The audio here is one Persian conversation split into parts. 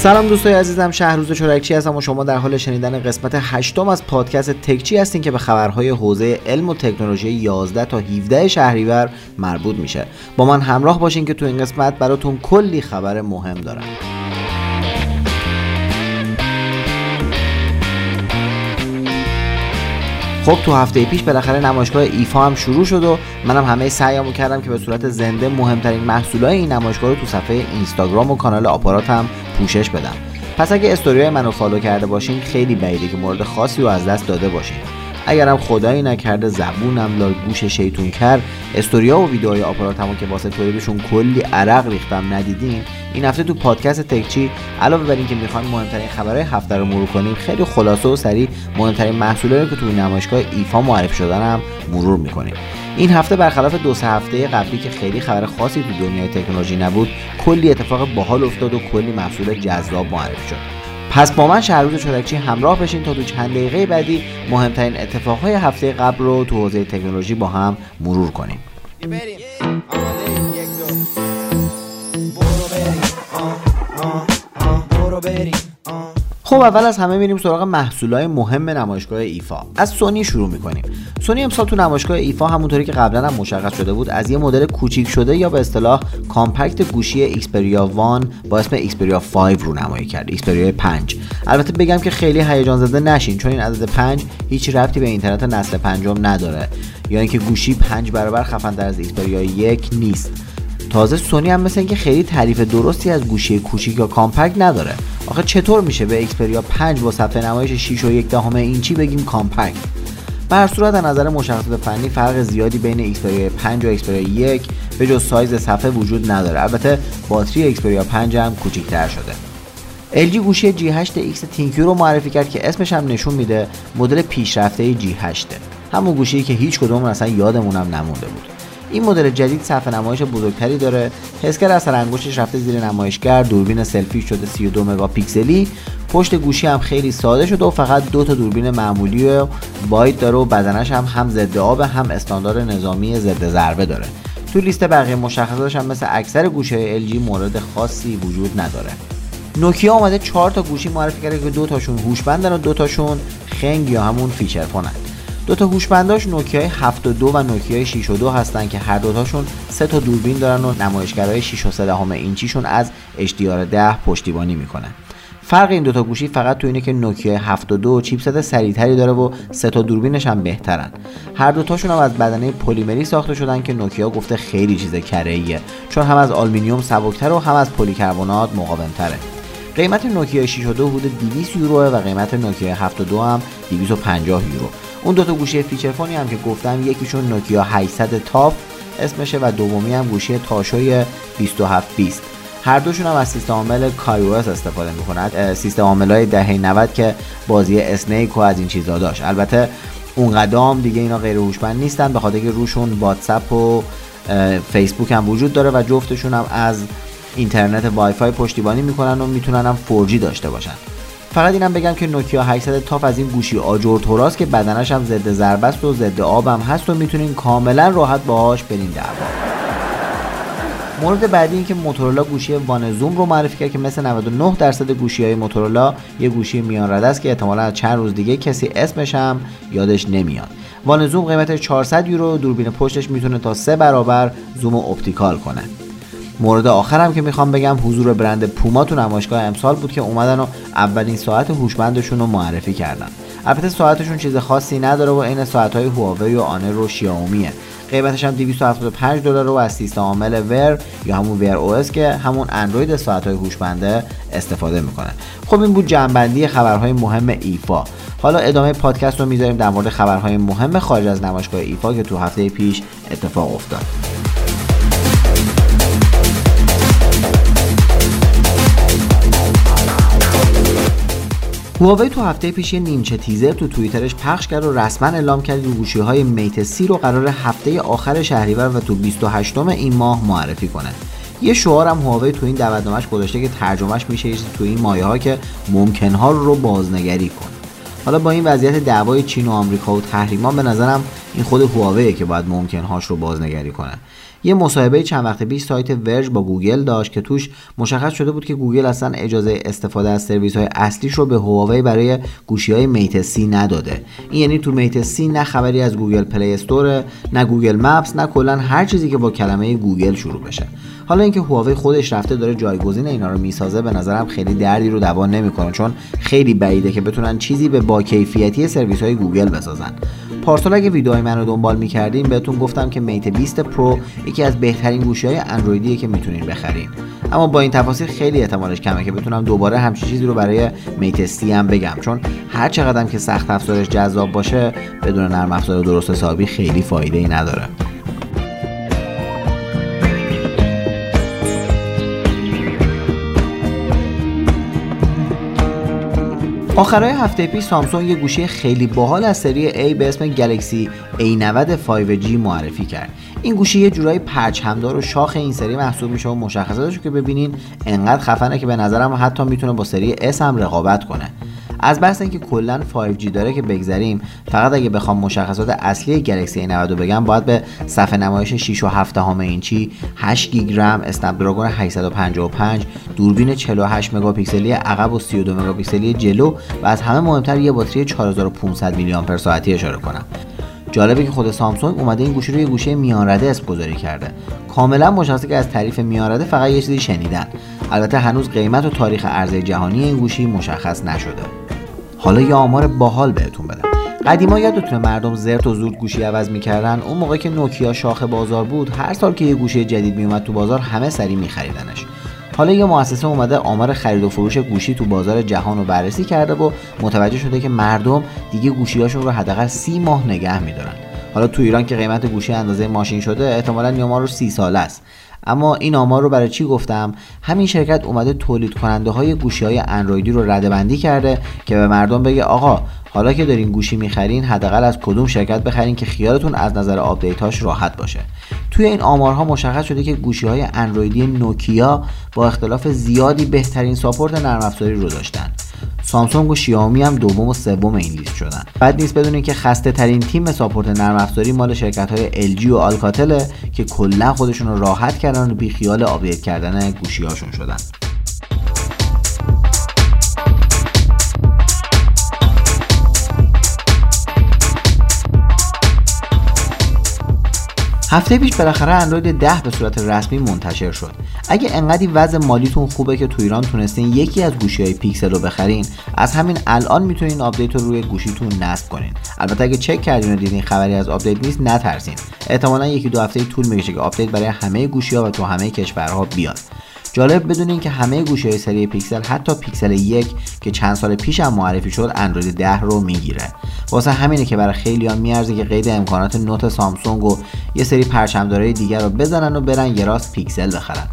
سلام دوستای عزیزم، شهروز چرکچی هستم و شما در حال شنیدن قسمت 8ام از پادکست تکچی هستین که به خبرهای حوزه علم و تکنولوژی 11 تا 17 شهریور مربوط میشه. با من همراه باشین که تو این قسمت براتون کلی خبر مهم دارم. خب تو هفته پیش بالاخره نمایشگاه ایفا هم شروع شد و منم همه سعیامو کردم که به صورت زنده مهمترین محصولای این نمایشگاه رو تو صفحه اینستاگرام و کانال آپاراتم پوشش بدم. پس اگه استوریای منو فالو کرده باشین خیلی بعیده که مورد خاصی رو از دست داده باشین. اگرم خدایی نکرده زبونم لال گوش شیطون کرد استوریا و ویدیوهای آپاراتمو که واسه تولیدشون کلی عرق ریختم ندیدین، این هفته تو پادکست تکچی علاوه بر این که میخوایم مهمترین خبرهای هفته رو مرور کنیم، خیلی خلاصه و سریع مهمترین محصولی که توی نمایشگاه ایفا معرفی شدن هم مرور میکنیم. این هفته برخلاف دو سه هفته قبلی که خیلی خبر خاصی تو دنیای تکنولوژی نبود، کلی اتفاق باحال افتاد و کلی محصول جذاب معرفی شد. پس با من شهروز چرکچی همراه بشین تا تو چند دقیقه بعدی مهمترین اتفاقهای هفته قبل رو تو حوزه تکنولوژی با هم مرور کنیم. خب اول از همه میریم سراغ محصولای مهم نمایشگاه ایفا. از سونی شروع میکنیم. سونی امسال تو نمایشگاه ایفا همونطوری که قبلا هم مشخص شده بود از یه مدل کوچیک شده یا به اصطلاح کامپکت گوشی اکسپریا 1 با اسم اکسپریا 5 رو نمایی کرد. اکسپریا 5. البته بگم که خیلی هیجان زده نشین چون این عدد 5 هیچ ربطی به اینترنت نسل پنجم نداره. یعنی که گوشی 5 برابر خفن‌تر از اکسپریا 1 نیست. تازه سونی هم مثل اینکه خیلی تعریف درستی از گوشی کوچیک یا کامپکت نداره. آخه چطور میشه به اکسپریا 5 با صفحه نمایش 6.1 اینچی بگیم کامپکت؟ به هر صورت از نظر مشخصات فنی فرق زیادی بین اکسپریا 5 و اکسپریا 1 به جز سایز صفحه وجود نداره. البته باتری اکسپریا 5 هم کوچیک‌تر شده. LG گوشی G8X تینکیو رو معرفی کرد که اسمش هم نشون میده مدل پیشرفته G8، همون گوشی که هیچ کدوممون اصلا یادمون هم نمونده بود. این مدل جدید صفحه نمایش بزرگتری داره، حسگر اثر انگشتش رفته زیر نمایشگر، دوربین سلفی شده 32 مگاپیکسلی، پشت گوشی هم خیلی ساده شده و فقط دو تا دوربین معمولی و واید داره و بدنش هم ضد آب هم استاندارد نظامی ضد ضربه داره. تو لیست بقیه مشخصاتش هم مثل اکثر گوشی‌های LG مورد خاصی وجود نداره. نوکیا اومده 4 تا گوشی معرفی کرده که دو تاشون هوشمندن و دو تاشون خنگ یا همون فیچر فونن. دو تا هوشمنداش نوکیای 72 و نوکیای 602 هستن که هر دوتاشون 3 تا دوربین دارن و نمایشگرای 6.3 اینچیشون از HDR10 پشتیبانی میکنن. فرق این دو تا گوشی فقط تو اینه که نوکیای 72 چیپست سریعتری داره و 3 تا دوربینش هم بهترن. هر دوتاشون هم از بدنه پلیمری ساخته شدن که نوکیا گفته خیلی چیز کره‌ایه، چون هم از آلومینیوم سبک‌تره و هم از پلی‌کربنات مقاوم‌تره. قیمت نوکیای 602 حدود 200 یوروه و قیمت نوکیای 72 هم 250 یورو. اون دو تا گوشی فیچرفونی هم که گفتم یکیشون نوکیا 800 تاف اسمشه و دومی هم گوشی تاشوی 2720. هر دوشون هم از سیستم عامل کایوس استفاده میکنند، سیستم عاملای دهه 90 که بازی اسنیک و از این چیزا داشت. البته اون قدم دیگه اینا غیر هوشمند نیستن به خاطر که روشون واتساپ و فیسبوک هم وجود داره و جفتشون هم از اینترنت وای فای پشتیبانی میکنن و میتونن هم 4G داشته باشن. فقط اینم بگم که نوکیا 800 تاف از این گوشی آجر توراست که بدنش هم ضد ضربه است و ضد آب هم هست و میتونین کاملا راحت باهاش برین دعوا. مورد بعدی این که موتورولا گوشی وان زوم رو معرفی کرد که مثل 99% گوشی‌های موتورولا یه گوشی میان رده است که احتمالاً چند روز دیگه کسی اسمش هم یادش نمیاد. وان زوم قیمتش 400 یورو، دوربین پشتش میتونه تا 3 برابر زوم اپتیکال کنه. مورد آخرم که میخوام بگم حضور برند پوما تو نمایشگاه امسال بود که اومدن و اولین ساعت هوشمندشون رو معرفی کردن. البته ساعتشون چیز خاصی نداره و عین ساعت‌های هواوی و آنر و شیائومیه. قیمتش هم $275 و از سیستم عامل ور یا همون ور او اس که همون اندروید ساعت‌های هوشمنده استفاده میکنن. خب این بود جمع‌بندی خبرهای مهم ایفا. حالا ادامه پادکست رو میذاریم در مورد خبرهای مهم خارج از نمایشگاه ایفا که تو هفته پیش اتفاق افتاد. هواوی تو هفته پیش یه نیمچه تیزر تو توییترش پخش کرد و رسما اعلام کرد که گوشی‌های میت 30 رو قرار هفته آخر شهریور و تو 28 این ماه معرفی کنه. یه شعار هم هواوی تو این دعوتنامه‌اش گذاشته که ترجمه‌اش میشه تو این مایه‌ها که ممکن‌ها رو بازنگری کن. حالا با این وضعیت دعوای چین و آمریکا و تحریما به نظرم این خود هواویه که باید ممکن‌هاش رو بازنگری کنه. یه مصاحبه چند وقت پیش سایت ورج با گوگل داشت که توش مشخص شده بود که گوگل اصلا اجازه استفاده از سرویس‌های اصلیش رو به هواوی برای گوشی‌های میت 30 نداده. این یعنی تو میت 30 نه خبری از گوگل پلی استور، نه گوگل مپس، نه کلا هر چیزی که با کلمه گوگل شروع بشه. حالا اینکه هواوی خودش رفته داره جایگزین اینا رو میسازه به نظرم خیلی دردی رو دوان نمیکنه، چون خیلی بعیده که بتونن چیزی به با کیفیتی سرویس‌های گوگل بسازن. پارسال اگه ویدیوهای منو دنبال می‌کردین بهتون گفتم که میت 20 پرو یکی از بهترین گوشی‌های اندرویدیه که میتونین بخرین. اما با این تفاصیل خیلی احتمالش کمه که بتونم دوباره همچین چیزی رو برای میت 30 هم بگم، چون هر چقدرم که سخت افزارش جذاب باشه بدون نرم افزار درست حسابی خیلی فایده‌ای نداره. آخرای هفته پیش سامسونگ یه گوشی خیلی باحال از سری A به اسم گلکسی A90 5G معرفی کرد. این گوشی یه جورایی پرچمدار و شاخ این سری محسوب میشه و مشخصاتش رو که ببینین انقدر خفنه که به نظرم حتی میتونه با سری S هم رقابت کنه. از بحث اینکه کلا 5G داره که بگذریم، فقط اگه بخوام مشخصات اصلی گلکسی A90 رو بگم باید به صفحه نمایش 6.7 اینچی، 8 گیگ رم، اسنپ دراگون 855، دوربین 48 مگاپیکسلی عقب و 32 مگاپیکسلی جلو و از همه مهمتر یه باتری 4500 میلی آمپر ساعتی اشاره کنم. جالبه که خود سامسونگ اومده این گوشی رو یه گوشه میان رده اسم گذاری کرده. کاملا مشخصه که از تعریف میان رده فقط یه چیزی شنیدن. البته هنوز قیمت و تاریخ عرضه جهانی این گوشی مشخص نشده. حالا یه آمار باحال بهتون بدم. قدیما یادتونه مردم زرت و زورت گوشی عوض میکردن؟ اون موقعی که نوکیا شاخ بازار بود هر سال که یه گوشی جدید میومد تو بازار همه سری میخریدنش. حالا یه مؤسسه اومده آمار خرید و فروش گوشی تو بازار جهان رو بررسی کرده و متوجه شده که مردم دیگه گوشی‌هاشون رو حداقل 30 ماه نگه می‌دارن. حالا تو ایران که قیمت گوشی اندازه ماشین شده احتمالاً این آمار رو 30 ساله است. اما این آمار رو برای چی گفتم؟ همین شرکت اومده تولید کننده های گوشی های اندرویدی رو رده‌بندی کرده که به مردم بگه آقا حالا که دارین گوشی میخرین حداقل از کدوم شرکت بخرین که خیالتون از نظر آپدیت‌هاش راحت باشه. توی این آمارها مشخص شده که گوشی‌های اندرویدی نوکیا با اختلاف زیادی بهترین ساپورت نرم افزاری رو داشتن. سامسونگ و شیائومی هم دوم و سوم این لیست شدن. بد نیست بدونین که خسته ترین تیم ساپورت نرم افزاری مال شرکت‌های LG و آلکاتل که کلا خودشون رو راحت کردن و بی خیال آپدیت کردن گوشی‌هاشون شدن. هفته پیش بالاخره اندروید 10 به صورت رسمی منتشر شد. اگه انقدی وضع مالیتون خوبه که تو ایران تونستین یکی از گوشی‌های پیکسل رو بخرین، از همین الان میتونین آپدیت رو روی گوشیتون نصب کنین. البته اگه چک کردین و دیدین خبری از آپدیت نیست نترسین. احتمالاً یکی دو هفته طول می‌کشه که آپدیت برای همه گوشی‌ها و تو همه کشورها بیاد. جالب بدونین که همه گوشی‌های سری پیکسل حتی پیکسل 1 که چند سال پیش هم معرفی شد اندروید 10 رو میگیره. واسه همینه که برای خیلی‌ها میارزه که قید امکانات نوت سامسونگ و یه سری پرچمدارای دیگر رو بزنن و برن یه راست پیکسل بخرن.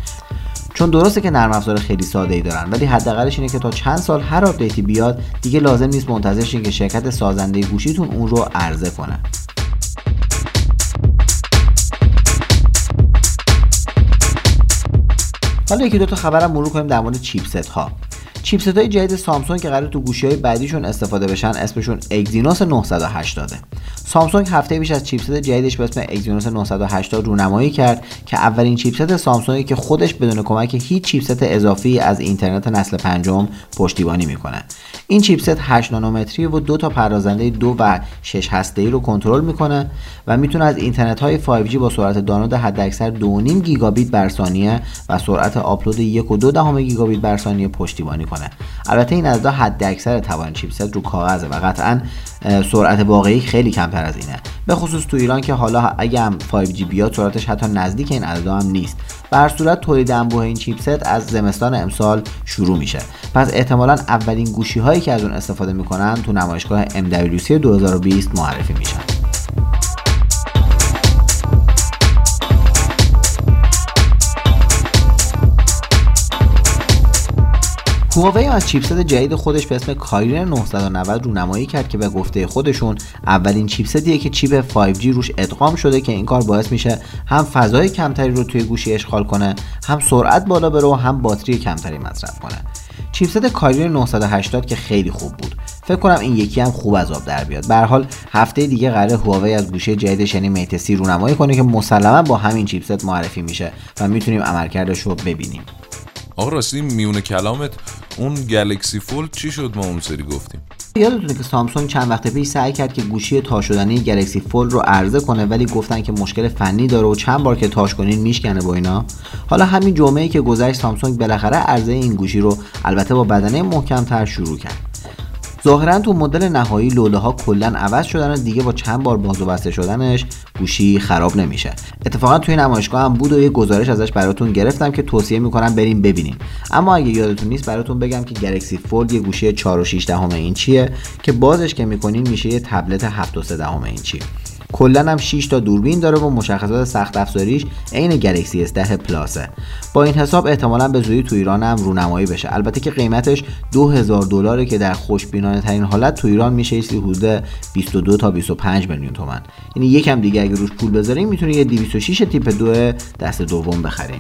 چون درسته که نرم افزار خیلی ساده‌ای دارن ولی حداقلش اینه که تا چند سال هر آپدیتی بیاد دیگه لازم نیست منتظر شین که شرکت سازنده گوشیتون اون رو عرضه کنه. حالا یکی دو تا خبرم مرور کنیم در مورد چیپست ها. چیپست های جدید سامسونگ که قراره تو گوشی‌های بعدیشون استفاده بشن اسمشون اگزینوس 980. سامسونگ هفته پیش از چیپست جدیدش به اسم اگزینوس 980 رونمایی کرد که اولین چیپست سامسونگی که خودش بدون کمک هیچ چیپست اضافی از اینترنت نسل پنجم پشتیبانی میکنه. این چیپست 8 نانومتری و دو تا پردازنده 2 و 6 هسته‌ای رو کنترل میکنه و میتونه از اینترنت‌های 5G با سرعت دانلود حداکثر 2.5 گیگابیت بر ثانیه و سرعت آپلود 1.2 گیگابیت بر ثانیه پشتیبانی کنه. البته این عدد حداکثر توان چیپست رو کاغذه و قطعاً سرعت واقعی خیلی کمتر از اینه، به خصوص تو ایران که حالا اگه هم 5G بیاد سرعتش حتی نزدیک این عدد هم نیست. به هر صورت تولید انبوه این چیپست از زمستان امسال شروع میشه. پس احتمالاً اولین گوشی‌هایی که از اون استفاده می‌کنن تو نمایشگاه MWC 2020 معرفی میشن. هواوی از چیپست جدید خودش به اسم کایرن 990 رونمایی کرد که به گفته خودشون اولین چیپستیه که چیپ 5G روش ادغام شده که این کار باعث میشه هم فضای کمتری رو توی گوشی اشغال کنه، هم سرعت بالا بره و هم باتری کمتری مصرف کنه. چیپست کایرن 980 که خیلی خوب بود. فکر کنم این یکی هم خوب از آب در بیاد. به هر حال هفته دیگه قراره هواوی از گوشه جدیدش یعنی میت 30 رونمایی کنه که مسلما با همین چیپست معرفی میشه و میتونیم عملکردش رو ببینیم. آقا راستی میونه کلامت اون گلکسی فولد چی شد؟ ما اون سری گفتیم. یادتونه که سامسونگ چند وقت پیش سعی کرد که گوشی تا شدنی گلکسی فولد رو عرضه کنه ولی گفتن که مشکل فنی داره و چند بار که تاش کنین میشکنه با اینا. حالا همین جمعه که گذشت سامسونگ بالاخره عرضه این گوشی رو البته با بدنه محکم‌تر شروع کرد. ظاهرا تو مدل نهایی لوله‌ها کلاً عوض شدن و دیگه با چند بار باز و بسته شدنش گوشی خراب نمیشه. اتفاقا توی نمایشگاه هم بود و یه گزارش ازش براتون گرفتم که توصیه میکنم بریم ببینیم. اما اگه یادتون نیست براتون بگم که گلکسی فولد یه گوشی 4.6 اینچیه که بازش که میکنین میشه یه تبلت 7.3 اینچی. کلا هم 6 تا دوربین داره و مشخصات سخت افزاریش عین گلکسی اس 10 پلاسه. با این حساب احتمالاً به زودی تو ایران هم رونمایی بشه. البته که قیمتش $2000 که در خوشبینانه ترین حالت تو ایران میشه حدود 22 تا 25 میلیون تومان. یعنی یکم دیگه اگه روش پول بذارین میتونید یه 206 تیپ 2 دست دوم بخرین.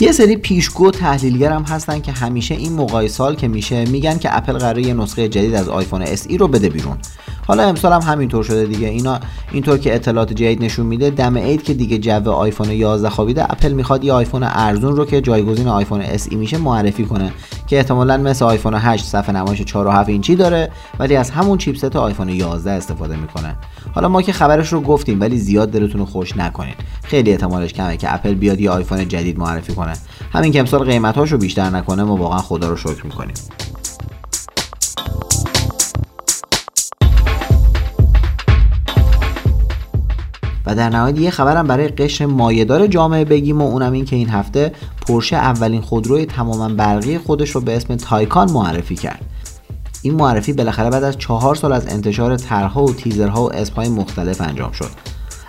یه سری پیشگو تحلیلگر هم هستن که همیشه این مقایسال که میشه میگن که اپل قراره یه نسخه جدید از آیفون SE رو بده بیرون. حالا امسال هم همینطور شده دیگه. اینا اینطور که اطلاعات جدید نشون میده دم عید که دیگه جو آیفون 11 خوابیده، اپل میخواد یه آیفون ارزون رو که جایگزین آیفون SE میشه معرفی کنه که احتمالاً مثل آیفون 8 صفحه نمایش 4.7 اینچی داره ولی از همون چیپست آیفون 11 استفاده میکنه. حالا ما که خبرش رو گفتیم ولی زیاد دلتون خوش نکنین. خیلی احتمالش کمه که اپل بیاد یه آیفون جدید معرفی کنه. همین که امسال قیمتاشو بیشتر نکنه ما واقعا خدا رو شکر میکنیم. و در نهایت یه خبرم برای قشر مایه‌دار جامعه بگیم و اونم این که این هفته پورشه اولین خودروی تماماً برقی خودش رو به اسم تایکان معرفی کرد. این معرفی بالاخره بعد از 4 سال از انتشار طرح‌ها و تیزرها و اسم‌های مختلف انجام شد.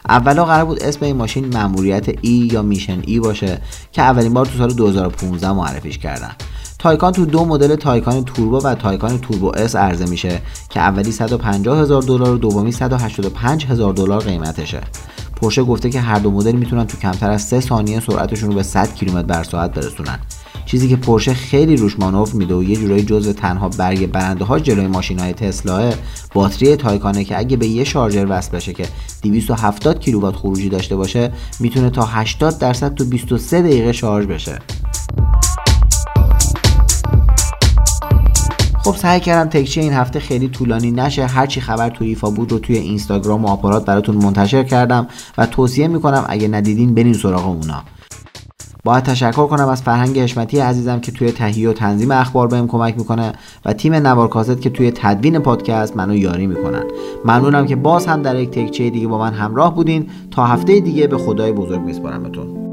اولا قرار بود اسم این ماشین ماموریت ای یا میشن ای باشه که اولین بار تو سال 2015 معرفیش کردن. تایکان تو 2 مدل تایکان توربو و تایکان توربو اس عرضه میشه که اولی $150,000 و دومی $185,000 قیمتشه. پورشه گفته که هر دو مدل میتونن تو کمتر از 3 ثانیه سرعتشون رو به 100 کیلومتر بر ساعت برسونن. چیزی که پورشه خیلی روش مانور میده و یه جورایی جزو تنها برگ برنده‌ها جلوی ماشین‌های تسلا باتری تایکانه که اگه به یه شارژر وصل بشه که 270 کیلووات خروجی داشته باشه میتونه تا 80% تو 23 دقیقه شارژ بشه. خب سعی کردم تکچی این هفته خیلی طولانی نشه. هرچی خبر توی ایفا بود رو توی اینستاگرام و آپارات براتون منتشر کردم و توصیه میکنم اگه ندیدین برین سراغ اونا. باید تشکر کنم از فرهنگ حشمتی عزیزم که توی تهیه و تنظیم اخبار بهم کمک میکنه و تیم نوار کاست که توی تدوین پادکست منو یاری میکنن. ممنونم که باز هم در یک تکچی دیگه با من همراه بودین. تا هفته دیگه به خدای بزرگ میسپارمتون.